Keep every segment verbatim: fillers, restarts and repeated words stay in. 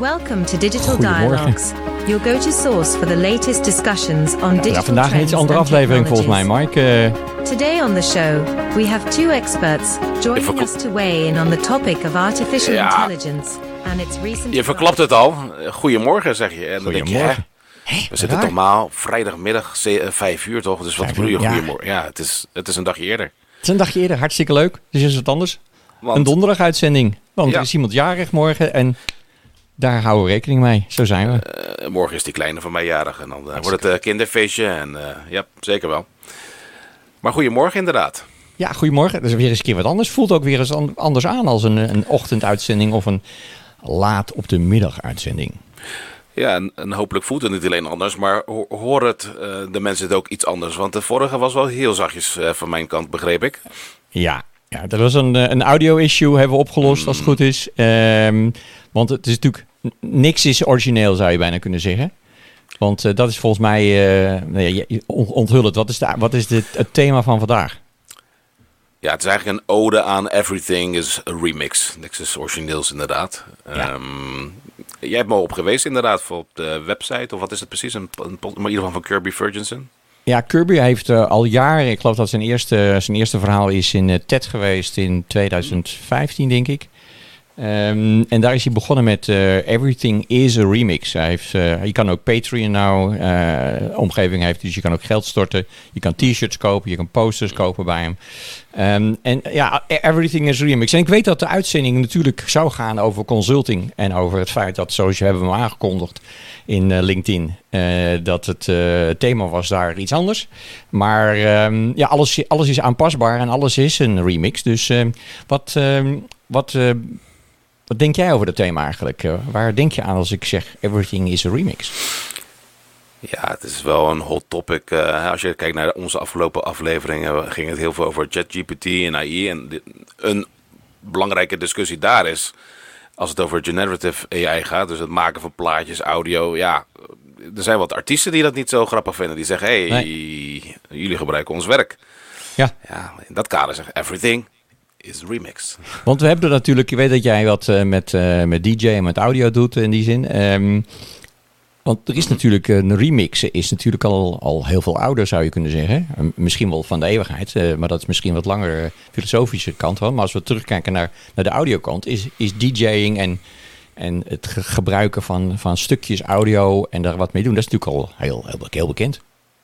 Welcome to Digital Dialogues, your go-to source for the latest discussions on digital ja, vandaag een iets andere aflevering volgens mij, Mike. Uh... Today on the show, we have two experts joining us to weigh in on the topic of artificial ja. intelligence and its recent. Je verklapt het al. Goedemorgen, zeg je. En dan denk je, hè? Hey, we zitten normaal vrijdagmiddag vijf uur toch? Dus wat bedoel je? Ja. Goedemorgen. Ja, het is, het is een dagje eerder. Het is een dagje eerder. Hartstikke leuk. Dus is wat anders. Want, een donderdag uitzending. Want ja. er is iemand jarig morgen en daar houden we rekening mee. Zo zijn we. Uh, morgen is die kleine van mij jarig en dan uh, wordt het uh, kinderfeestje. En uh, ja, zeker wel. Maar goedemorgen inderdaad. Ja, goedemorgen. Dat is weer eens een keer wat anders. Voelt ook weer eens anders aan als een, een ochtenduitzending of een laat op de middag uitzending. Ja, en, en hopelijk voelt het niet alleen anders, maar horen het uh, de mensen het ook iets anders. Want de vorige was wel heel zachtjes uh, van mijn kant, begreep ik. Ja, ja dat was een, een audio-issue hebben we opgelost mm. als het goed is. Um, want het is natuurlijk, niks is origineel zou je bijna kunnen zeggen. Want uh, dat is volgens mij, uh, nee, onthul het, wat is, de, wat is de, het thema van vandaag? Ja, het is eigenlijk een ode aan Everything is a Remix. Niks is origineels inderdaad. Ja. Um, jij hebt me op geweest inderdaad voor op de website. Of wat is het precies? Een, een, maar in ieder geval van Kirby Ferguson. Ja, Kirby heeft uh, al jaren, ik geloof dat zijn eerste, zijn eerste verhaal is in uh, TED geweest in twintig vijftien denk ik. Um, en daar is hij begonnen met uh, Everything is a Remix. Hij heeft, uh, je kan ook Patreon nou, uh, omgeving heeft, dus je kan ook geld storten. Je kan t-shirts kopen, je kan posters kopen bij hem. Um, en ja, Everything is a Remix. En ik weet dat de uitzending natuurlijk zou gaan over consulting. En over het feit dat, zoals je hebben hem aangekondigd in uh, LinkedIn, uh, dat het uh, thema was daar iets anders. Maar um, ja, alles, alles is aanpasbaar en alles is een remix. Dus uh, wat... Uh, wat uh, Wat denk jij over dat thema eigenlijk? Uh, waar denk je aan als ik zeg Everything is a Remix? Ja, het is wel een hot topic. Uh, als je kijkt naar onze afgelopen afleveringen, ging het heel veel over ChatGPT en A I. En de, een belangrijke discussie daar is, als het over generative A I gaat, dus het maken van plaatjes, audio. Ja, er zijn wat artiesten die dat niet zo grappig vinden. Die zeggen, hé, hey, nee. jullie gebruiken ons werk. Ja. ja, in dat kader zeg Everything is remix. Want we hebben er natuurlijk, je weet dat jij wat uh, met, uh, met D J en met audio doet in die zin. Um, want er is natuurlijk een remix, is natuurlijk al, al heel veel ouder zou je kunnen zeggen. Misschien wel van de eeuwigheid, uh, maar dat is misschien wat langer uh, filosofische kant van. Maar als we terugkijken naar, naar de audiokant, is, is DJing en, en het ge- gebruiken van, van stukjes audio en daar wat mee doen, dat is natuurlijk al heel, heel, heel bekend.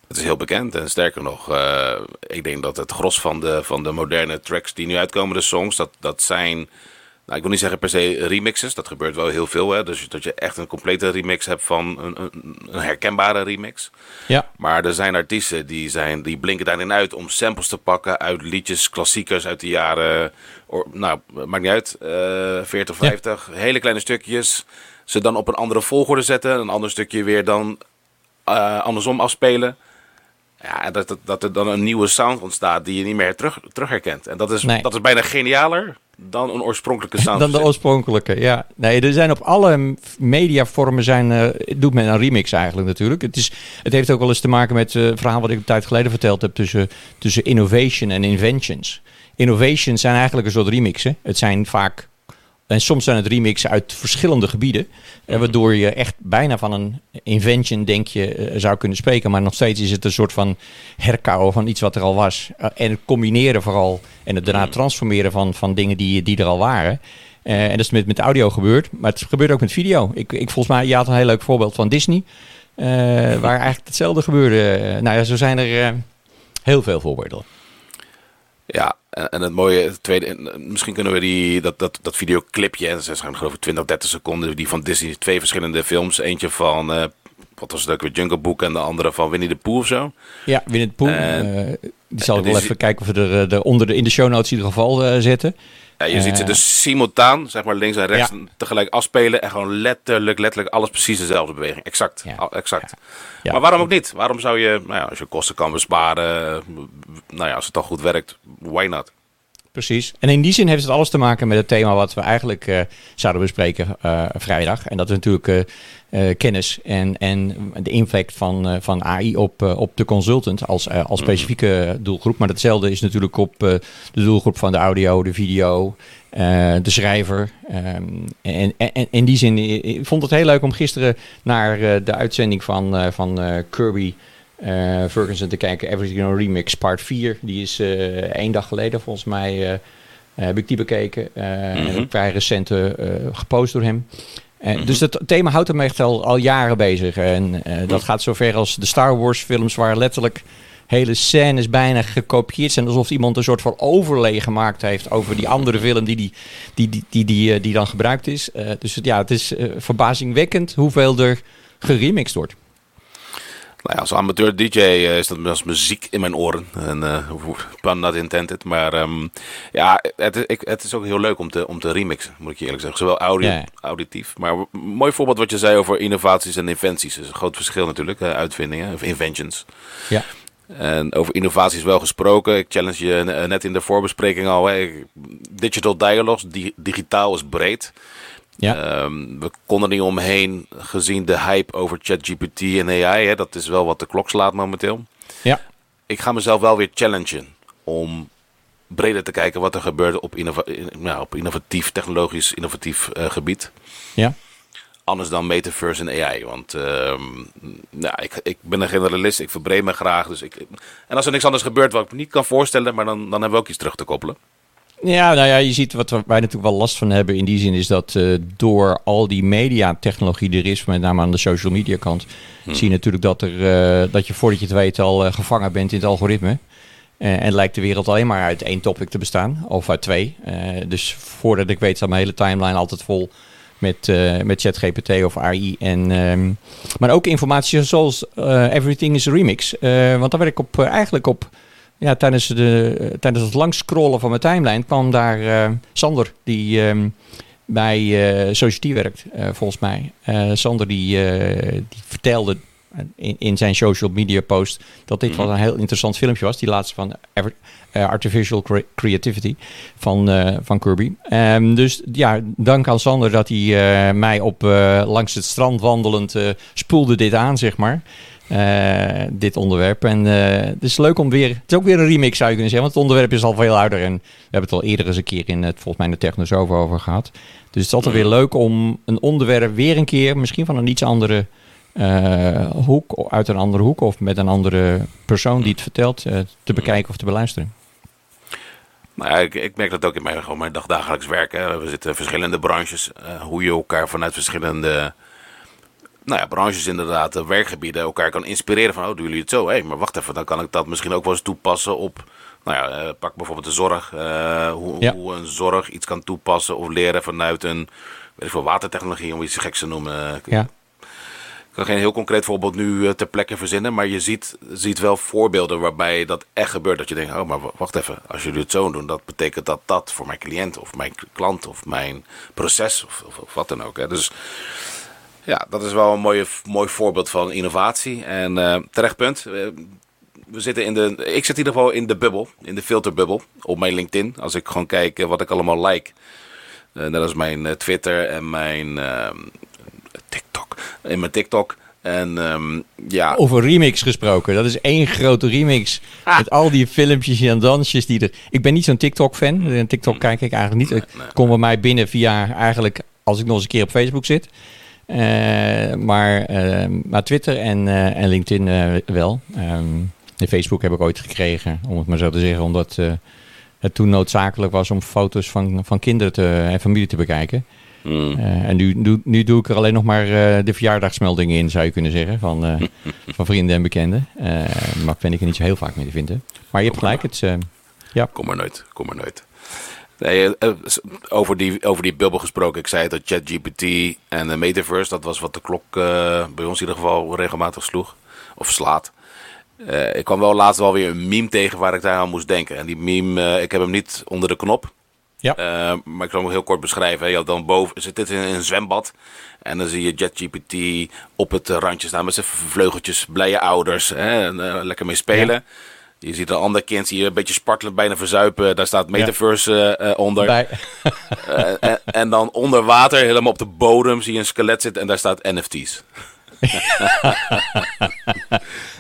Het is heel bekend en sterker nog, uh, ik denk dat het gros van de, van de moderne tracks die nu uitkomen, de songs, dat, dat zijn, nou, ik wil niet zeggen per se remixes, dat gebeurt wel heel veel. Hè? Dus dat je echt een complete remix hebt van een, een, een herkenbare remix. Ja. Maar er zijn artiesten die, zijn, die blinken daarin uit om samples te pakken uit liedjes, klassiekers uit de jaren, or, nou maakt niet uit, uh, veertig, vijftig, ja. hele kleine stukjes. Ze dan op een andere volgorde zetten, een ander stukje weer dan uh, andersom afspelen. Ja, dat, dat, dat er dan een nieuwe sound ontstaat die je niet meer terug, terug herkent. En dat is, nee. dat is bijna genialer dan een oorspronkelijke sound. Dan de oorspronkelijke, ja. Nee, er zijn op alle mediavormen zijn, uh, doet men een remix eigenlijk natuurlijk. Het, is, het heeft ook wel eens te maken met uh, het verhaal wat ik een tijd geleden verteld heb tussen, tussen innovation en inventions. Innovations zijn eigenlijk een soort remixen. Het zijn vaak, en soms zijn het remixen uit verschillende gebieden. Eh, waardoor je echt bijna van een invention, denk je, uh, zou kunnen spreken. Maar nog steeds is het een soort van herkauwen van iets wat er al was. Uh, en het combineren vooral. En het daarna transformeren van, van dingen die, die er al waren. Uh, en dat is met, met audio gebeurd. Maar het gebeurt ook met video. Ik, ik, volgens mij, je had een heel leuk voorbeeld van Disney. Uh, waar eigenlijk hetzelfde gebeurde. Uh, nou ja, zo zijn er uh, heel veel voorbeelden. Ja, en het mooie, het tweede, misschien kunnen we die, dat, dat, dat videoclipje, dat zijn geloof ik twintig, dertig seconden, die van Disney, twee verschillende films. Eentje van, uh, wat was het ook weer, Jungle Book en de andere van Winnie the Pooh of zo. Ja, Winnie the Pooh. Uh, uh, die zal ik wel even kijken of we er de, onder de, in de show notes in ieder geval uh, zetten. Ja, je uh, ziet ze dus simultaan, zeg maar links en rechts, ja. tegelijk afspelen en gewoon letterlijk, letterlijk alles precies dezelfde beweging. Exact, ja. exact. Ja. Ja. Maar waarom ook niet? Waarom zou je, nou ja, als je kosten kan besparen, nou ja, als het al goed werkt, why not? precies. En in die zin heeft het alles te maken met het thema wat we eigenlijk uh, zouden bespreken uh, vrijdag. En dat is natuurlijk uh, uh, kennis en, en de impact van, uh, van A I op, uh, op de consultant als, uh, als specifieke mm-hmm. doelgroep. Maar hetzelfde is natuurlijk op uh, de doelgroep van de audio, de video, uh, de schrijver. Um, en, en, en in die zin, ik vond het heel leuk om gisteren naar uh, de uitzending van, uh, van uh, Kirby Uh, Ferguson te kijken, Everything is a Remix part vier. Die is uh, één dag geleden volgens mij, uh, uh, heb ik die bekeken. Uh, mm-hmm. Vrij recent uh, gepost door hem. Uh, mm-hmm. Dus dat thema houdt hem echt al, al jaren bezig. En uh, mm-hmm. dat gaat zover als de Star Wars films, waar letterlijk hele scènes bijna gekopieerd zijn. Alsof iemand een soort van overlay gemaakt heeft over die andere film die, die, die, die, die, die, die dan gebruikt is. Uh, dus ja, het is uh, verbazingwekkend hoeveel er geremixed wordt. Nou ja, als amateur D J uh, is dat als muziek in mijn oren. En, uh, pun not intended. Maar um, ja, het is, ik, het is ook heel leuk om te, om te remixen, moet ik je eerlijk zeggen. Zowel audio, ja. auditief. Maar een mooi voorbeeld wat je zei over innovaties en inventies. Dat is een groot verschil natuurlijk. Uh, uitvindingen of inventions. Ja. En over innovaties wel gesproken. Ik challenge je net in de voorbespreking al. Hey, digital dialogues, di- digitaal is breed. Ja. Um, we konden er niet omheen gezien de hype over ChatGPT en A I. Hè? Dat is wel wat de klok slaat momenteel. Ja. Ik ga mezelf wel weer challengen om breder te kijken wat er gebeurt op, innova- in, nou, op innovatief, technologisch innovatief uh, gebied. Ja. Anders dan Metaverse en A I. Want um, nou, ik, ik ben een generalist, ik verbreed me graag. Dus ik, en als er niks anders gebeurt wat ik me niet kan voorstellen, maar dan, dan hebben we ook iets terug te koppelen. Ja, nou ja, je ziet wat wij natuurlijk wel last van hebben in die zin is dat uh, door al die mediatechnologie die er is, met name aan de social media kant, hmm. zie je natuurlijk dat, er, uh, dat je voordat je het weet al uh, gevangen bent in het algoritme. Uh, en lijkt de wereld alleen maar uit één topic te bestaan, of uit twee. Uh, dus voordat ik weet staat mijn hele timeline altijd vol met, uh, met ChatGPT of A I. En, um, maar ook informatie zoals uh, Everything is a Remix. Uh, want daar werd ik op, uh, eigenlijk op... Ja, tijdens, de, tijdens het langscrollen van mijn timeline kwam daar uh, Sander, die um, bij uh, Society werkt, uh, volgens mij. Uh, Sander die, uh, die vertelde in, in zijn social media post dat dit wel een heel interessant filmpje was. Die laatste van Ever, uh, Artificial Cre- Creativity van, uh, van Kirby. Um, dus ja, dank aan Sander dat hij uh, mij op uh, langs het strand wandelend uh, spoelde dit aan, zeg maar. Uh, dit onderwerp. En uh, het is leuk om weer... Het is ook weer een remix, zou je kunnen zeggen. Want het onderwerp is al veel ouder. En we hebben het al eerder eens een keer in het, volgens mij, de Technos over, over gehad. Dus het is altijd weer leuk om een onderwerp weer een keer, misschien van een iets andere uh, hoek, uit een andere hoek of met een andere persoon die het vertelt, uh, te bekijken of te beluisteren. Nou ja, ik, ik merk dat ook in mijn, gewoon mijn dagdagelijks werk. Hè. We zitten in verschillende branches. Uh, hoe je elkaar vanuit verschillende... Nou ja, branches inderdaad, werkgebieden elkaar kan inspireren van, oh, doen jullie het zo? Hé, hey, maar wacht even, dan kan ik dat misschien ook wel eens toepassen op, nou ja, pak bijvoorbeeld de zorg. Uh, hoe, ja. hoe een zorg iets kan toepassen of leren vanuit een, weet ik veel, watertechnologie, om iets geks te noemen. Ja. Ik kan geen heel concreet voorbeeld nu ter plekke verzinnen, maar je ziet, ziet wel voorbeelden waarbij dat echt gebeurt. Dat je denkt, oh, maar wacht even, als jullie het zo doen, dat betekent dat dat voor mijn cliënt of mijn klant of mijn proces of, of, of wat dan ook. Hè. Dus... Ja, dat is wel een mooie, mooi voorbeeld van innovatie. En uh, terecht punt. Uh, we zitten in de, ik zit in ieder geval in de bubbel, in de filterbubbel op mijn LinkedIn. Als ik gewoon kijk uh, wat ik allemaal like. Uh, net als mijn uh, Twitter en mijn uh, TikTok. En mijn TikTok. En, um, ja. Over remix gesproken. Dat is één grote remix. Ah. Met al die filmpjes en dansjes die er... Ik ben niet zo'n TikTok-fan. TikTok kijk ik eigenlijk niet. Het nee, nee. komt bij mij binnen via eigenlijk als ik nog eens een keer op Facebook zit. Uh, maar, uh, maar Twitter en, uh, en LinkedIn uh, wel. Um, en Facebook heb ik ooit gekregen, om het maar zo te zeggen. Omdat uh, het toen noodzakelijk was om foto's van, van kinderen te, en familie te bekijken. Mm. Uh, en nu, nu, nu doe ik er alleen nog maar uh, de verjaardagsmeldingen in, zou je kunnen zeggen. Van, uh, van vrienden en bekenden. Uh, maar ben ik er niet zo heel vaak mee te vinden. Maar je hebt gelijk. Het, uh, ja. Kom maar nooit, kom maar nooit. Nee, over die, over die bubbel gesproken. Ik zei dat ChatGPT en de Metaverse, dat was wat de klok uh, bij ons in ieder geval regelmatig sloeg. Of slaat. Uh, ik kwam wel laatst wel weer een meme tegen waar ik daar aan moest denken. En die meme, uh, ik heb hem niet onder de knop. Ja. Uh, maar ik zal hem heel kort beschrijven. Je had dan boven, zit dit in een zwembad. En dan zie je ChatGPT op het randje staan met zijn vleugeltjes. Blije ouders. Hè, en, uh, lekker mee spelen. Ja. Je ziet een ander kind hier een beetje spartelen, bijna verzuipen. Daar staat Metaverse ja. uh, onder. Bij. uh, en, en dan onder water, helemaal op de bodem, zie je een skelet zitten en daar staat N F T's.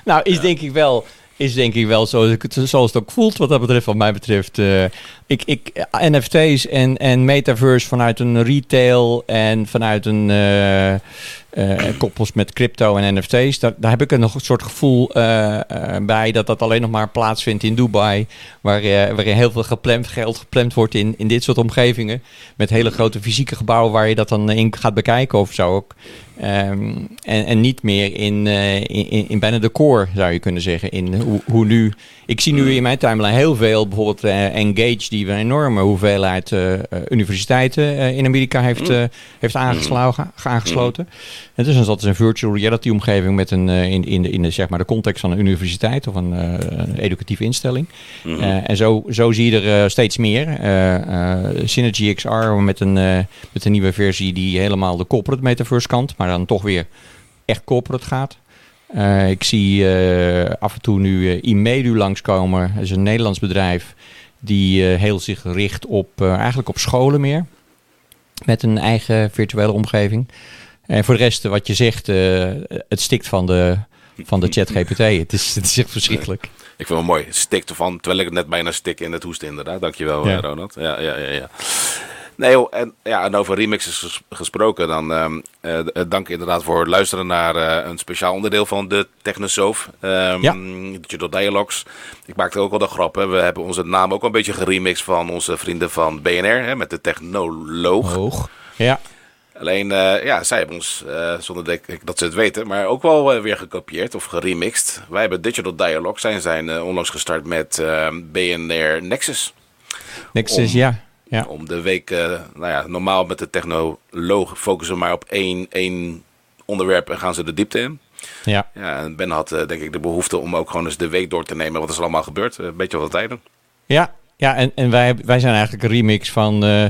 nou, is ja. denk ik wel... Is denk ik wel zo, zoals het ook voelt wat dat betreft, wat mij betreft. Uh, ik, ik, N F T's en, en Metaverse vanuit een retail en vanuit een uh, uh, koppels met crypto en N F T's. Daar, daar heb ik een soort gevoel uh, uh, bij dat dat alleen nog maar plaatsvindt in Dubai. Waar, uh, waarin heel veel gepland, geld gepland wordt in, in dit soort omgevingen. Met hele grote fysieke gebouwen waar je dat dan in gaat bekijken of zo ook. Um, en, en niet meer in, uh, in, in, in bijna de core, zou je kunnen zeggen. In hoe, hoe nu. Ik zie nu in mijn timeline heel veel, bijvoorbeeld uh, Engage, die een enorme hoeveelheid uh, universiteiten uh, in Amerika heeft, uh, heeft aangesloten. En dus dat is een virtual reality omgeving met een uh, in, in, de, in de, zeg maar de context van een universiteit of een, uh, een educatieve instelling. Uh, en zo, zo zie je er uh, steeds meer. Uh, uh, Synergy X R met een, uh, met een nieuwe versie die helemaal de corporate metaverse kant, maar dan toch weer echt corporate gaat. Uh, ik zie uh, af en toe nu uh, Imedu langskomen. Dat is een Nederlands bedrijf die uh, heel zich richt op uh, eigenlijk op scholen meer. Met een eigen virtuele omgeving. En voor de rest, wat je zegt, uh, het stikt van de, van de ChatGPT. het, is, het is echt verschrikkelijk. Ik vind het mooi. Het stikt ervan, terwijl ik het net bijna stik in het hoesten inderdaad. Dankjewel, ja. Ronald. Ja, ja, ja, ja. Nee, joh, en, ja, en over remixes gesproken, dan uh, uh, dank inderdaad voor het luisteren naar uh, een speciaal onderdeel van de Technosoof. Um, ja. Digital Dialogues. Ik maakte ook al de grap, hè. We hebben onze naam ook een beetje geremixed van onze vrienden van B N R, hè, met de Technoloog. Hoog. Ja. Alleen, uh, ja, zij hebben ons, uh, zonder dat, ik, dat ze het weten, maar ook wel uh, weer gekopieerd of geremixed. Wij hebben Digital Dialogues, zij zijn uh, onlangs gestart met uh, B N R Nexus. Nexus, Om, ja. Ja. Om de week, uh, nou ja, normaal met de technoloog focussen we maar op één, één onderwerp en gaan ze de diepte in. Ja. Ja, en Ben had uh, denk ik de behoefte om ook gewoon eens de week door te nemen wat is er allemaal gebeurd. Een uh, beetje wat wij doen. Ja, ja en, en wij, wij zijn eigenlijk een remix van, uh,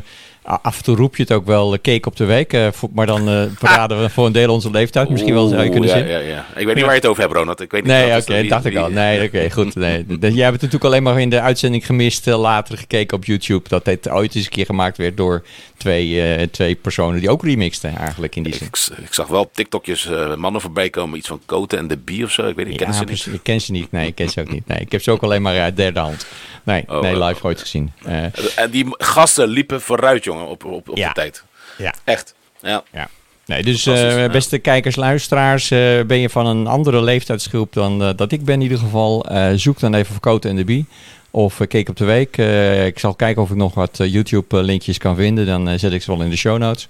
af en toe roep je het ook wel, uh, cake op de week. Uh, voor, maar dan uh, verraden we voor een deel onze leeftijd. Misschien Oeh, wel zou je kunnen ja, zien. Ja, ja. Ik weet niet ja. waar je het over hebt, Ronald. Ik weet niet nee, oké, okay, dacht die, ik al. Nee, oké, okay, goed. Nee. Jij hebt het natuurlijk alleen maar in de uitzending gemist. Uh, later gekeken op YouTube. Dat dit ooit eens een keer gemaakt werd door twee, uh, twee personen die ook remixten eigenlijk in die zin. Ik, ik zag wel op TikTokjes uh, mannen voorbij komen. Iets van Koot en De B of zo. Ik weet niet, ik ken ja, ze precies, niet. Ik ken ze niet. Nee, ik ken ze ook niet. Nee, ik heb ze ook alleen maar uit uh, derde hand. Nee, oh, nee live uh, ooit gezien. Uh, en die gasten liepen vooruit, joh. Op, op, op ja. de tijd. Ja. Echt. Ja. ja. Nee, dus uh, beste ja. kijkers, luisteraars, uh, ben je van een andere leeftijdsgroep dan uh, dat ik ben in ieder geval, uh, zoek dan even voor Koot en De B of uh, Keek op de Week. Uh, ik zal kijken of ik nog wat uh, YouTube-linkjes kan vinden, dan uh, zet ik ze wel in de show notes.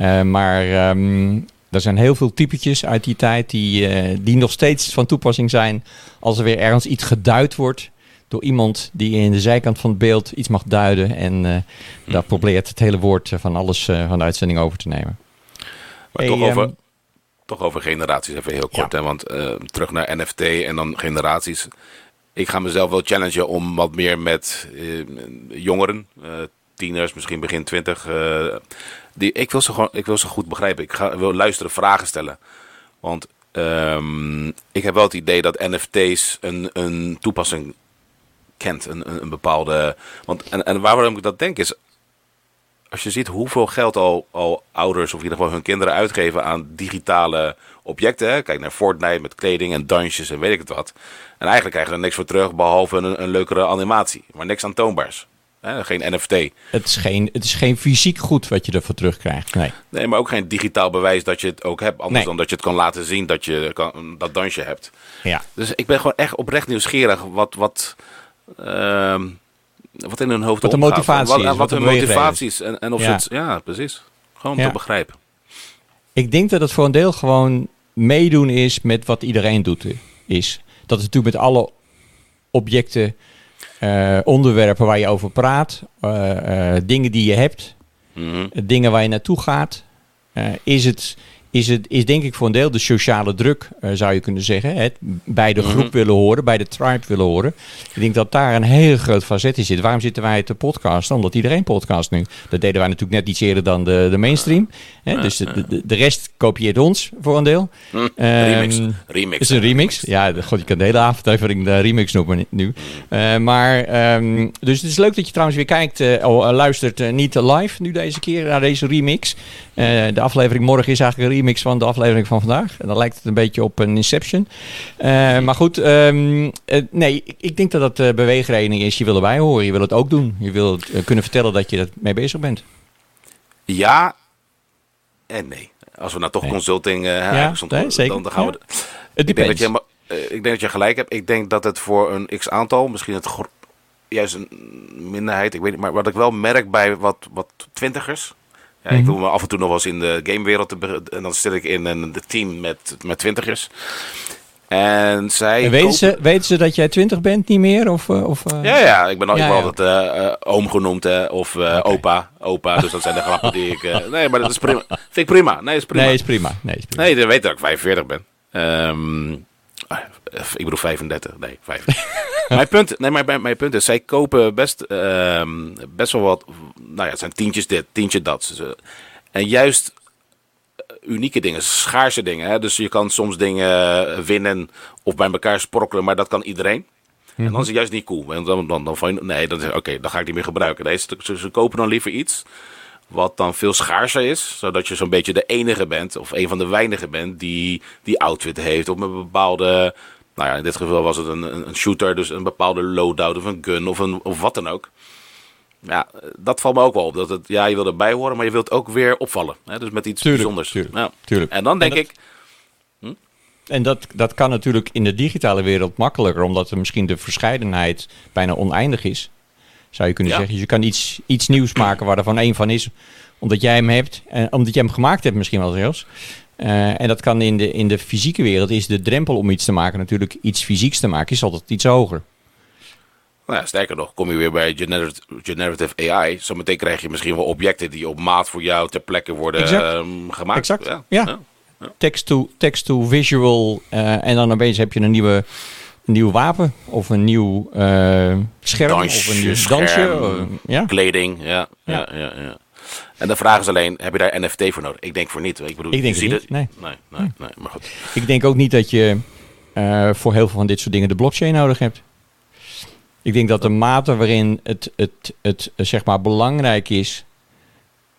Uh, maar um, er zijn heel veel typetjes uit die tijd die, uh, die nog steeds van toepassing zijn als er weer ergens iets geduid wordt. Door iemand die in de zijkant van het beeld iets mag duiden. En uh, daar probeert het hele woord uh, van alles uh, van de uitzending over te nemen. Maar hey, toch, over, um, toch over generaties even heel kort. Ja. Hè, want uh, terug naar N F T en dan generaties. Ik ga mezelf wel challengen om wat meer met uh, jongeren. Uh, tieners, misschien begin twintig. Uh, die, ik, wil ze gewoon, ik wil ze goed begrijpen. Ik ga, wil luisteren, vragen stellen. Want um, ik heb wel het idee dat N F T's een, een toepassing... kent, een, een bepaalde... Want, en, en waarom ik dat denk is... als je ziet hoeveel geld al, al ouders... of in ieder geval hun kinderen uitgeven aan digitale objecten. Hè? Kijk naar Fortnite met kleding en dansjes en weet ik het wat. En eigenlijk krijgen we er niks voor terug... behalve een, een leukere animatie. Maar niks aantoonbaars. Hè? Geen N F T. Het is geen, het is geen fysiek goed wat je ervoor terugkrijgt. Nee. Nee, maar ook geen digitaal bewijs dat je het ook hebt. Anders nee. dan dat je het kan laten zien dat je kan, dat dansje hebt. Ja. Dus ik ben gewoon echt oprecht nieuwsgierig... wat... wat Uh, wat in hun hoofd wat de motivatie wat, is, wat de motivaties en, en of ja. het ja precies gewoon ja. te begrijpen. Ik denk dat het voor een deel gewoon meedoen is met wat iedereen doet is. Dat is natuurlijk met alle objecten, uh, onderwerpen waar je over praat, uh, uh, dingen die je hebt, mm-hmm. dingen waar je naartoe gaat, uh, is het is het is denk ik voor een deel de sociale druk, uh, zou je kunnen zeggen. Het bij de groep mm-hmm. willen horen, bij de tribe willen horen. Ik denk dat daar een heel groot facet in zit. Waarom zitten wij te podcasten? Omdat iedereen podcast nu. Dat deden wij natuurlijk net iets eerder dan de, de mainstream. Hè? Dus de, de, de rest kopieert ons voor een deel. Mm, remix. Um, remix. Is een remix. Ja, god, je kan de hele avond even de remix noemen nu. Uh, maar, um, dus het is leuk dat je trouwens weer kijkt, uh, luistert uh, niet live nu deze keer naar deze remix. Uh, de aflevering morgen is eigenlijk een remix van de aflevering van vandaag. En dan lijkt het een beetje op een Inception. Uh, maar goed, um, uh, nee, ik denk dat dat de beweegreding is. Je wil erbij horen, je wil het ook doen. Je wil het, uh, kunnen vertellen dat je er mee bezig bent. Ja en nee. Als we nou toch nee. consulting uh, ja, ja, stond, nee, zeker. Dan gaan we... Ja. Het ik, denk dat je, uh, ik denk dat je gelijk hebt. Ik denk dat het voor een x-aantal, misschien het gro- juist een minderheid, ik weet niet. Maar wat ik wel merk bij wat, wat twintigers... Ja, ik doe me af en toe nog wel eens in de gamewereld. En dan zit ik in een team met, met twintigers. En zij. En weten, kopen... ze, weten ze dat jij twintig bent, niet meer? Of, of, ja, ja, ik ben al, ja, ik ben ja. altijd uh, oom genoemd. Hè, of uh, okay. opa. Opa. Dus dat zijn de grappen die ik. Uh, nee, maar dat is prima. Vind ik prima. Nee, is prima. Nee, is prima. Nee, is prima. Nee, ze weten dat ik vijfenveertig ben. Um, ik bedoel vijfendertig. Nee, vijfendertig. Mijn punt, nee, mijn, mijn punt is, zij kopen best, uh, best wel wat... Nou ja, het zijn tientjes dit, tientje dat. En juist unieke dingen, schaarse dingen. Hè? Dus je kan soms dingen winnen of bij elkaar sprokkelen, maar dat kan iedereen. Mm-hmm. En dan is het juist niet cool. Want dan, dan, dan van, nee, dan, okay, dan ga ik niet meer gebruiken. Nee, ze, ze kopen dan liever iets wat dan veel schaarser is, zodat je zo'n beetje de enige bent of een van de weinigen bent die die outfit heeft of een bepaalde... Nou ja, in dit geval was het een, een shooter, dus een bepaalde loadout of een gun of, een, of wat dan ook. Ja, dat valt me ook wel op. Dat het, ja, je wil erbij horen, maar je wilt ook weer opvallen. Hè? Dus met iets tuurlijk, bijzonders. Tuurlijk, ja. tuurlijk. En dan denk en dat, ik... Hm? En dat, dat kan natuurlijk in de digitale wereld makkelijker, omdat er misschien de verscheidenheid bijna oneindig is. Zou je kunnen ja. zeggen, je kan iets, iets nieuws maken waar er van één van is, omdat jij hem hebt, en omdat jij hem gemaakt hebt misschien wel zelfs. Uh, en dat kan in de, in de fysieke wereld, is de drempel om iets te maken, natuurlijk iets fysieks te maken, is altijd iets hoger. Nou ja, sterker nog, kom je weer bij generative, generative A I. Zometeen krijg je misschien wel objecten die op maat voor jou ter plekke worden exact. Um, gemaakt. Exact, ja. ja. ja. ja. Text to, text to visual uh, en dan opeens heb je een nieuwe... Een nieuw wapen of een nieuw uh, scherm dansje, of een nieuw dansje. Scherm, uh, ja. Kleding, ja, ja. Ja, ja, ja. En de vraag is alleen, heb je daar N F T voor nodig? Ik denk voor niet. Ik bedoel, ik denk je niet, het? Nee. Nee, nee, nee. nee, maar goed. Ik denk ook niet dat je uh, voor heel veel van dit soort dingen de blockchain nodig hebt. Ik denk dat de mate waarin het, het, het, het zeg maar belangrijk is...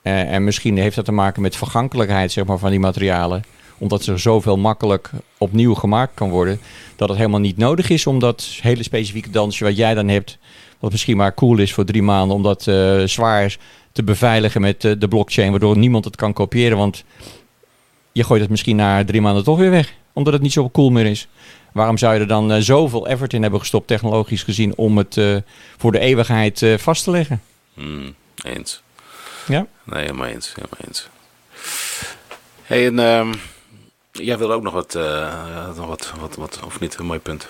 Uh, en misschien heeft dat te maken met vergankelijkheid zeg maar, van die materialen... Omdat er zoveel makkelijk opnieuw gemaakt kan worden. Dat het helemaal niet nodig is om dat hele specifieke dansje wat jij dan hebt. Wat misschien maar cool is voor drie maanden. Om dat uh, zwaar te beveiligen met uh, de blockchain. Waardoor niemand het kan kopiëren. Want je gooit het misschien na drie maanden toch weer weg. Omdat het niet zo cool meer is. Waarom zou je er dan uh, zoveel effort in hebben gestopt technologisch gezien. Om het uh, voor de eeuwigheid uh, vast te leggen. Hmm, eens. Ja? Nee, helemaal eens. Helemaal eens. Hey, en... Um... Jij wilde ook nog wat, uh, nog wat, wat, wat, of niet, een mooi punt.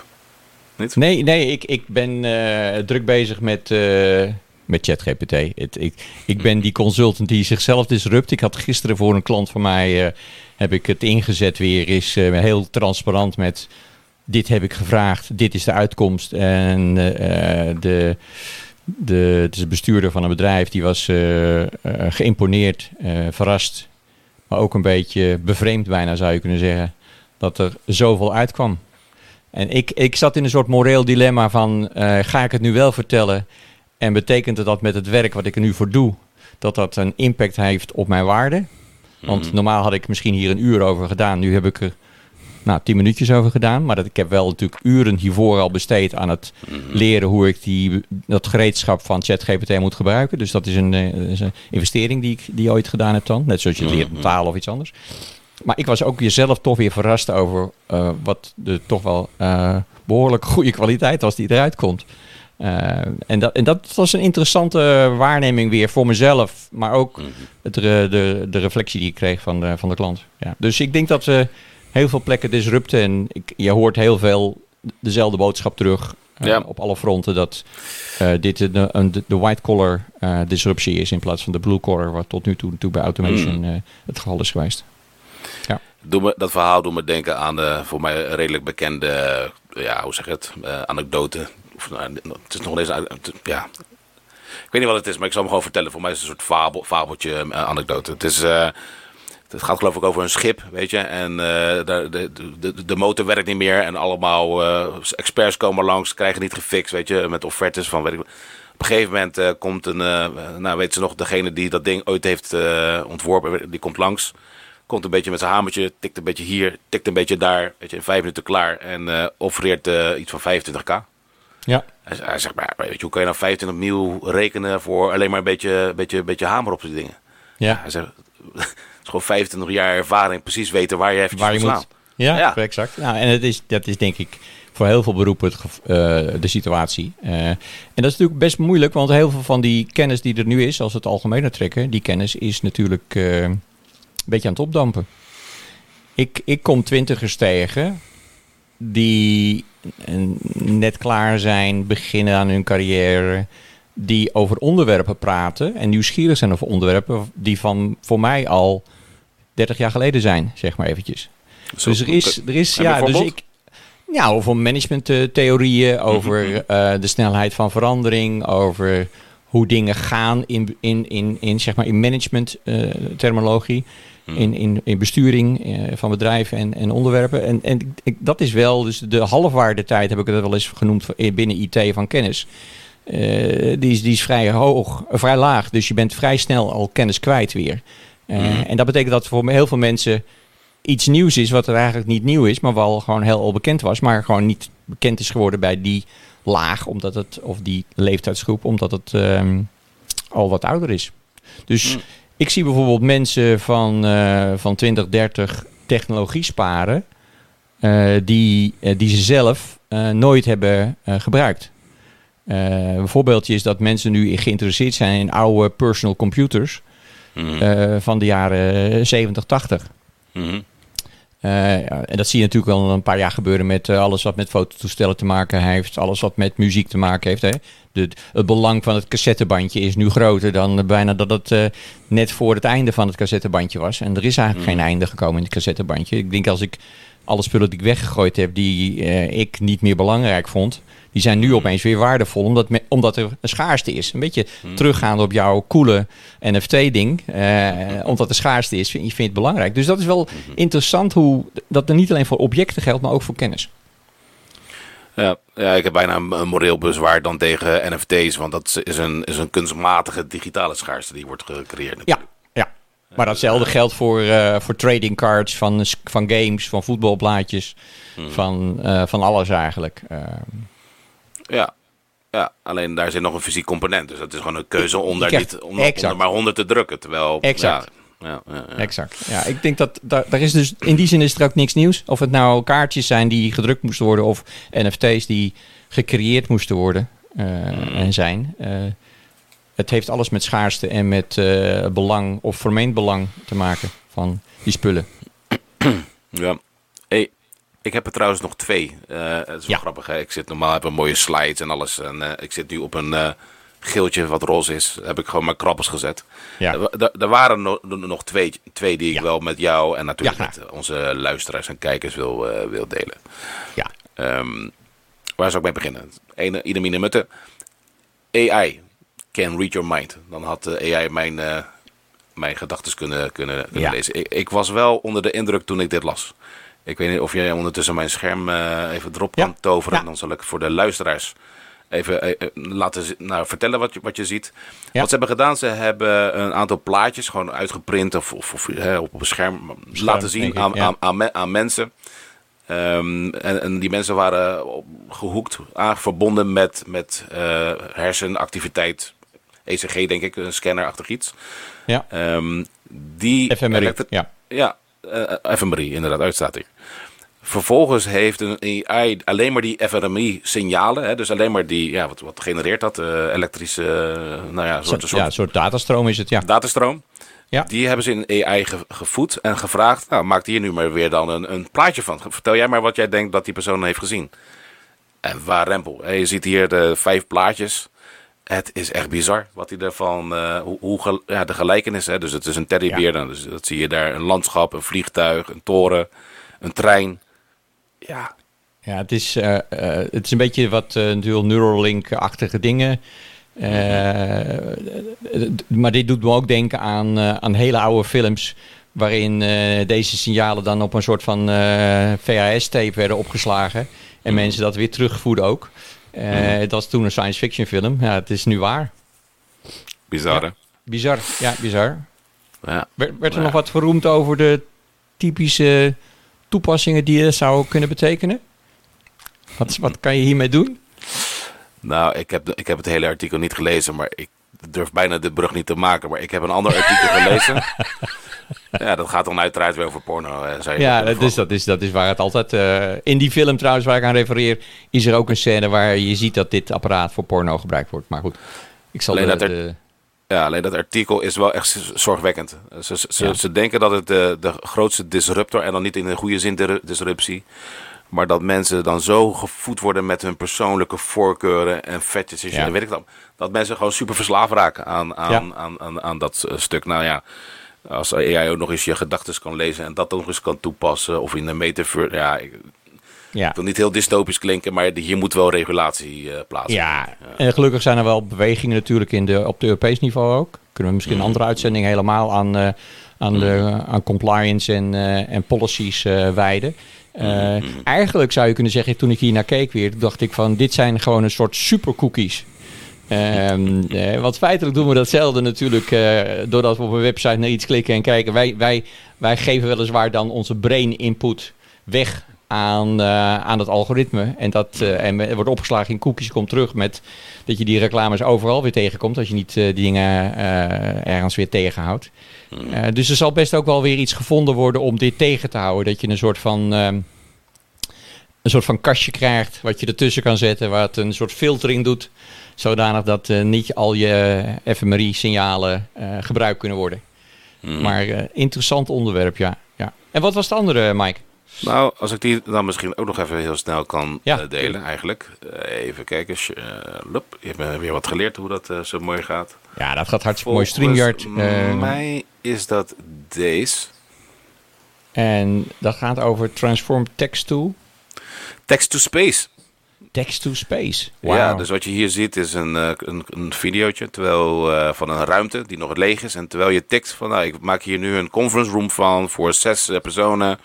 Niet? Nee, nee, ik, ik ben uh, druk bezig met, uh, met ChatGPT. Het, ik, ik ben die consultant die zichzelf disrupt. Ik had gisteren voor een klant van mij, uh, heb ik het ingezet weer, is uh, heel transparant met... Dit heb ik gevraagd, dit is de uitkomst en uh, de... de het is de bestuurder van een bedrijf, die was uh, uh, geïmponeerd, uh, verrast... Maar ook een beetje bevreemd bijna zou je kunnen zeggen. Dat er zoveel uitkwam. En ik, ik zat in een soort moreel dilemma van uh, ga ik het nu wel vertellen? En betekent het dat met het werk wat ik er nu voor doe. Dat dat een impact heeft op mijn waarde? Want mm-hmm. normaal had ik misschien hier een uur over gedaan. Nu heb ik er nou, tien minuutjes over gedaan. Maar dat, ik heb wel natuurlijk uren hiervoor al besteed aan het mm-hmm. leren hoe ik die, dat gereedschap van ChatGPT moet gebruiken. Dus dat is een, uh, is een investering die ik die ooit gedaan heb dan. Net zoals je mm-hmm. leert taal of iets anders. Maar ik was ook weer zelf toch weer verrast over uh, wat de toch wel uh, behoorlijk goede kwaliteit was die eruit komt. Uh, en, dat, en dat was een interessante waarneming weer voor mezelf. Maar ook mm-hmm. het, de, de reflectie die ik kreeg van de, van de klant. Ja. Dus ik denk dat... Uh, Heel veel plekken disrupten en ik, je hoort heel veel dezelfde boodschap terug uh, ja. op alle fronten. Dat uh, dit de, de, de white-collar uh, disruptie is in plaats van de blue-collar... wat tot nu toe, toe bij automation mm. uh, het geval is geweest. Ja. Doe me, dat verhaal doet me denken aan de voor mij redelijk bekende, ja, hoe zeg je het, uh, anekdote. Of, uh, het is nog eens, uh, ja, ik weet niet wat het is, maar ik zal hem gewoon vertellen. Voor mij is het een soort fabel, fabeltje, uh, anekdote. Het is... Uh, Het gaat geloof ik over een schip, weet je. En uh, de, de, de motor werkt niet meer. En allemaal uh, experts komen langs, krijgen niet gefixt, weet je. Met offertes van, weet ik. Op een gegeven moment uh, komt een, uh, nou weet ze nog, degene die dat ding ooit heeft uh, ontworpen. Die komt langs, komt een beetje met zijn hamertje, tikt een beetje hier, tikt een beetje daar. Weet je, in vijf minuten klaar. En uh, offereert uh, iets van vijfentwintigduizend. Ja. Hij, hij zegt, maar weet je, hoe kan je nou vijfentwintig opnieuw rekenen voor alleen maar een beetje, beetje, beetje hamer op die dingen? Ja. Hij zegt... Het is gewoon vijfentwintig jaar ervaring, precies weten waar je eventjes waar je moet slaan. Ja, ja, exact. Nou, en het is, dat is denk ik voor heel veel beroepen het gevo- uh, de situatie. Uh, en dat is natuurlijk best moeilijk, want heel veel van die kennis die er nu is, als we het algemeen trekken, die kennis is natuurlijk uh, een beetje aan het opdampen. Ik, ik kom twintigers tegen die net klaar zijn, beginnen aan hun carrière, die over onderwerpen praten en nieuwsgierig zijn over onderwerpen die van voor mij al dertig jaar geleden zijn, zeg maar eventjes. Zo, dus er is, er is ja, dus ik, ja, over managementtheorieën, over uh, de snelheid van verandering, over hoe dingen gaan in, in, in, in, zeg maar in management uh, terminologie, hmm. in, in, in besturing uh, van bedrijven en, en onderwerpen. En, en ik, dat is wel, dus de halfwaardetijd heb ik dat wel eens genoemd binnen I T van kennis. Uh, die, is, die is vrij hoog, uh, vrij laag. Dus je bent vrij snel al kennis kwijt weer. Uh, mm. En dat betekent dat voor heel veel mensen iets nieuws is, wat er eigenlijk niet nieuw is, maar wel gewoon heel al bekend was, maar gewoon niet bekend is geworden bij die laag, omdat het, of die leeftijdsgroep, omdat het um, al wat ouder is. Dus mm. ik zie bijvoorbeeld mensen van, uh, van twintig, dertig technologie sparen, uh, die, uh, die ze zelf uh, nooit hebben uh, gebruikt. Uh, een voorbeeldje is dat mensen nu geïnteresseerd zijn in oude personal computers mm-hmm. uh, van de jaren zeventig, tachtig. Mm-hmm. Uh, ja, en dat zie je natuurlijk al een paar jaar gebeuren met uh, alles wat met fototoestellen te maken heeft, alles wat met muziek te maken heeft. Hè. De, het belang van het cassettebandje is nu groter dan bijna dat het uh, net voor het einde van het cassettebandje was. En er is eigenlijk mm-hmm. geen einde gekomen in het cassettebandje. Ik denk als ik alle spullen die ik weggegooid heb die uh, ik niet meer belangrijk vond, die zijn nu opeens weer waardevol, omdat, me, omdat er een schaarste is. Een beetje hmm. teruggaande op jouw coole N F T-ding. Eh, omdat er schaarste is, vind je vindt het belangrijk. Dus dat is wel hmm. interessant hoe dat er niet alleen voor objecten geldt, maar ook voor kennis. Ja, ja, ik heb bijna een moreel bezwaar dan tegen N F T's. Want dat is een, is een kunstmatige digitale schaarste die wordt gecreëerd natuurlijk. Ja, ja. Maar datzelfde geldt voor, uh, voor trading cards, van, van games, van voetbalblaadjes, hmm. van, uh, van alles eigenlijk. Uh, Ja, ja, alleen daar zit nog een fysiek component. Dus dat is gewoon een keuze om daar niet om, onder maar honderd te drukken. Terwijl, exact. Ja, ja, ja, ja. Exact. Ja, ik denk dat daar, daar is dus in die zin is er ook niks nieuws. Of het nou kaartjes zijn die gedrukt moesten worden of N F T's die gecreëerd moesten worden uh, mm. en zijn. Uh, het heeft alles met schaarste en met uh, belang of vermeend belang te maken van die spullen. Ja. Hey. Ik heb er trouwens nog twee. Uh, dat is wel ja. grappig. Hè? Ik zit normaal, heb een mooie slides en alles. En uh, ik zit nu op een uh, geeltje wat roze is. Heb ik gewoon mijn krabbels gezet. Ja. Er, er, er waren no- nog twee, twee die ja. ik wel met jou en natuurlijk ja, met onze luisteraars en kijkers wil, uh, wil delen. Ja. Um, waar zou ik mee beginnen? Ene, Idemine Mütte. A I can read your mind. Dan had de A I mijn, uh, mijn gedachten kunnen, kunnen, kunnen ja. lezen. Ik, ik was wel onder de indruk toen ik dit las. Ik weet niet of jij ondertussen mijn scherm uh, even erop ja. kan toveren. Ja. Dan zal ik voor de luisteraars even uh, laten z- nou, vertellen wat je, wat je ziet. Ja. Wat ze hebben gedaan, ze hebben een aantal plaatjes gewoon uitgeprint of, of, of uh, op een scherm, scherm laten zien ik, aan, ja. aan, aan, me- aan mensen. Um, en, en die mensen waren gehoekt, verbonden met, met uh, hersenactiviteit. E C G denk ik, een scannerachtig iets. Ja. Um, die fMRI, elektri- ja. ja Uh, fMRI, inderdaad, uitstaat hier. Vervolgens heeft een A I alleen maar die fMRI-signalen, hè, dus alleen maar die, ja, wat, wat genereert dat? Uh, elektrische, uh, nou ja, soort, soort, ja, een soort datastroom is het, ja. Datastroom. Ja. Die hebben ze in A I ge- gevoed en gevraagd, nou, maak hier nu maar weer dan een, een plaatje van. Vertel jij maar wat jij denkt dat die persoon heeft gezien. En waar rempel. Hè, je ziet hier de vijf plaatjes. Het is echt bizar wat hij ervan, uh, hoe, hoe ja, de gelijkenis, hè? Dus het is een teddybeer, ja. Dus dat zie je daar, een landschap, een vliegtuig, een toren, een trein. Ja, ja het, is, uh, uh, het is een beetje wat uh, natuurlijk Neuralink-achtige dingen. Uh, maar dit doet me ook denken aan, uh, aan hele oude films, waarin uh, deze signalen dan op een soort van uh, V H S-tape werden opgeslagen. En mm-hmm. mensen dat weer terugvoerden ook. Uh, mm-hmm. Dat was toen een science fiction film. Ja, het is nu waar. Bizar, ja, hè? Bizar, ja, bizar. Ja. Werd, werd er ja. nog wat verroemd over de typische toepassingen die het zou kunnen betekenen? Wat, wat kan je hiermee doen? Nou, ik heb, ik heb het hele artikel niet gelezen, maar ik durf bijna de brug niet te maken. Maar ik heb een ander artikel gelezen. Ja, dat gaat dan uiteraard weer over porno. Hè, ja, dat is, dat, is, dat is waar het altijd... Uh, in die film trouwens waar ik aan refereer, is er ook een scène waar je ziet dat dit apparaat voor porno gebruikt wordt. Maar goed, ik zal alleen de, dat er, de... Ja, alleen dat artikel is wel echt zorgwekkend. Ze, ze, ja. ze denken dat het de, de grootste disruptor, en dan niet in de goede zin de disruptie, maar dat mensen dan zo gevoed worden met hun persoonlijke voorkeuren en fetishes. Ja. En weet ik dat, dat mensen gewoon super verslaafd raken aan, aan, ja. aan, aan, aan, aan dat stuk. Nou ja, als A I ook nog eens je gedachten kan lezen en dat dan nog eens kan toepassen. Of in de metaverse. Ja, ik, ja. ik wil niet heel dystopisch klinken, maar hier moet wel regulatie uh, plaatsen. Ja, ja, en gelukkig zijn er wel bewegingen natuurlijk in de, op het Europees niveau ook. Kunnen we misschien mm. een andere uitzending helemaal aan, uh, aan, mm. de, aan compliance en, uh, en policies uh, wijden. Uh, mm. Eigenlijk zou je kunnen zeggen, toen ik hier naar keek weer, dacht ik van dit zijn gewoon een soort supercookies. Um, uh, want feitelijk doen we datzelfde natuurlijk uh, doordat we op een website naar iets klikken en kijken. Wij, wij, wij geven weliswaar dan onze brain input weg aan, uh, aan het algoritme. En dat uh, en wordt opgeslagen in cookies, komt terug met dat je die reclames overal weer tegenkomt. Als je niet uh, die dingen uh, ergens weer tegenhoudt. Uh, dus er zal best ook wel weer iets gevonden worden om dit tegen te houden. Dat je een soort van... Uh, een soort van kastje krijgt wat je ertussen kan zetten, waar het een soort filtering doet, zodanig dat uh, niet al je fMRI-signalen uh, gebruikt kunnen worden. Mm. Maar uh, interessant onderwerp, ja. ja. En wat was het andere, Mike? Nou, als ik die dan misschien ook nog even heel snel kan ja. uh, delen eigenlijk. Uh, even kijken, uh, lup, je hebt weer wat geleerd hoe dat uh, zo mooi gaat. Ja, dat gaat hartstikke Volgens mooi. StreamYard. Uh, mij is dat deze. En dat gaat over Transform Text to... Text to space. Text to space. Wow. Ja, dus wat je hier ziet is een, uh, een, een videootje terwijl, uh, van een ruimte die nog leeg is. En terwijl je tikt van, nou, ik maak hier nu een conference room van voor zes uh, personen.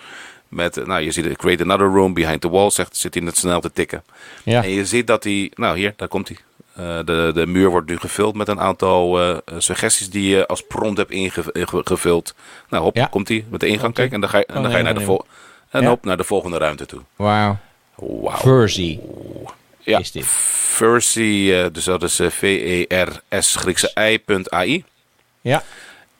Met, nou, je ziet het, create another room behind the wall, zegt, zit hij net snel te tikken. Ja. En je ziet dat hij, nou hier, daar komt hij. Uh, de, de muur wordt nu gevuld met een aantal uh, suggesties die je als prompt hebt ingevuld. Nou, hop, ja. komt hij met de ingang, okay. kijk, en dan ga je, en dan oh, nee, ga je naar nee, de vol. En ja. op naar de volgende ruimte toe. Wauw. Wow. Versie. Ja, is dit. Versie, dus dat is V-E-R-S, Griekse I.ai. Ja.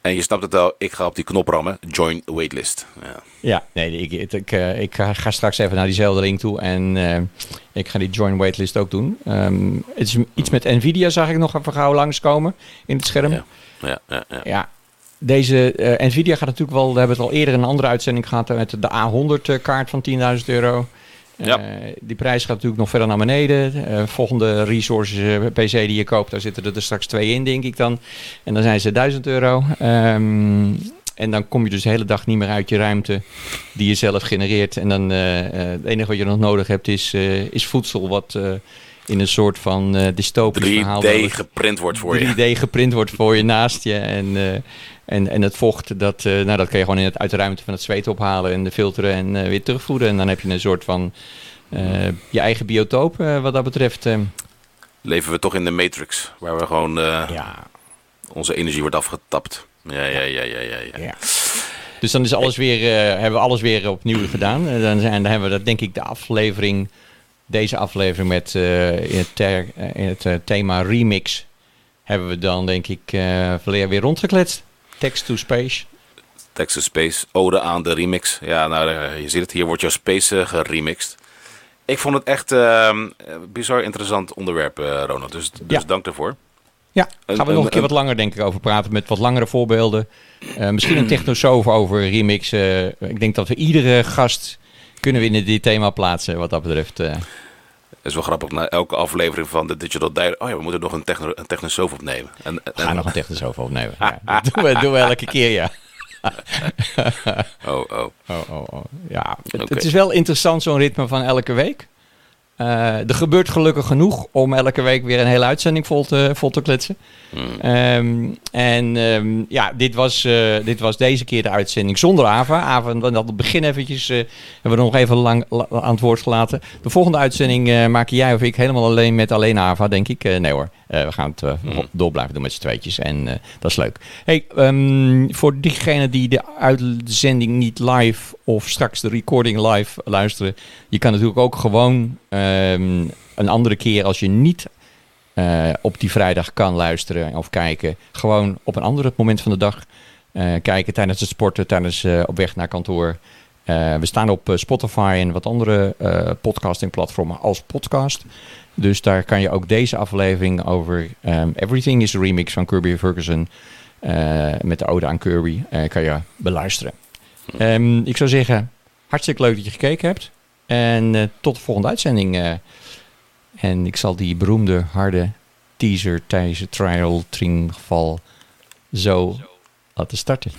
En je snapt het al, ik ga op die knop rammen. Join waitlist. Ja, ja nee, ik, ik, ik, ik ga straks even naar diezelfde link toe. En uh, ik ga die join waitlist ook doen. Um, het is iets met Nvidia, zag ik nog even gauw langskomen in het scherm. Ja, ja, ja. ja. ja. Deze uh, Nvidia gaat natuurlijk wel, we hebben het al eerder in een andere uitzending gehad met de A honderd kaart van tienduizend euro. Ja. Uh, die prijs gaat natuurlijk nog verder naar beneden. Uh, volgende resources uh, P C die je koopt, daar zitten er, er straks twee in, denk ik dan. En dan zijn ze duizend euro. Um, en dan kom je dus de hele dag niet meer uit je ruimte die je zelf genereert. En dan uh, uh, het enige wat je nog nodig hebt is, uh, is voedsel wat... Uh, in een soort van uh, dystopisch verhaal. drie D geprint wordt voor je. drie D geprint wordt voor je naast je. En, uh, en, en het vocht, dat, uh, nou, dat kan je gewoon in het, uit de ruimte van het zweet ophalen. En filteren en uh, weer terugvoeren. En dan heb je een soort van uh, je eigen biotoop uh, wat dat betreft. Uh. Leven we toch in de Matrix. Waar we gewoon uh, ja. onze energie wordt afgetapt. Ja, ja, ja, ja, ja. ja. ja. Dus dan is alles weer, uh, hebben we alles weer opnieuw gedaan. En dan, dan hebben we dat denk ik de aflevering... Deze aflevering met uh, in het, ter, in het uh, thema remix hebben we dan denk ik uh, verleden weer rondgekletst. Text to space. Text to space. Ode aan de remix. Ja, nou uh, je ziet het. Hier wordt jouw space uh, geremixed. Ik vond het echt uh, bizar interessant onderwerp, uh, Ronald. Dus, dus ja. dank daarvoor. Ja, gaan we en, nog een en, keer wat langer denk ik over praten met wat langere voorbeelden. Uh, misschien een technosoof over remix. Uh, ik denk dat we iedere gast... kunnen we in dit thema plaatsen wat dat betreft. Uh. Het is wel grappig, na elke aflevering van de Digital Diary... Oh ja, we moeten nog een, techno, een technosoof opnemen. En, en... We gaan nog een technosoof opnemen. Ja, dat doen we, doen we elke keer, ja. oh, oh. oh, oh, oh. Ja. Okay. Het, het is wel interessant, zo'n ritme van elke week. Uh, er gebeurt gelukkig genoeg om elke week weer een hele uitzending vol te, vol te kletsen. Mm. Um, en um, ja, dit was, uh, dit was deze keer de uitzending zonder Ava. Ava, aan het begin eventjes, uh, hebben we nog even lang la, aan het woord gelaten. De volgende uitzending uh, maak jij of ik helemaal alleen met alleen Ava, denk ik. Uh, nee hoor, uh, we gaan het uh, mm. door blijven doen met z'n tweetjes en uh, dat is leuk. Hey, um, voor diegenen die de uitzending niet live of straks de recording live luisteren, je kan natuurlijk ook gewoon... Uh, Um, een andere keer als je niet uh, op die vrijdag kan luisteren of kijken. Gewoon op een ander moment van de dag uh, kijken. Tijdens het sporten, tijdens uh, op weg naar kantoor. Uh, we staan op Spotify en wat andere uh, podcasting platformen als podcast. Dus daar kan je ook deze aflevering over um, Everything is a Remix van Kirby Ferguson. Uh, met de ode aan Kirby uh, kan je beluisteren. Um, ik zou zeggen, hartstikke leuk dat je gekeken hebt. En uh, tot de volgende uitzending. Uh, en ik zal die beroemde harde teaser tijdens het trial tring geval zo laten starten.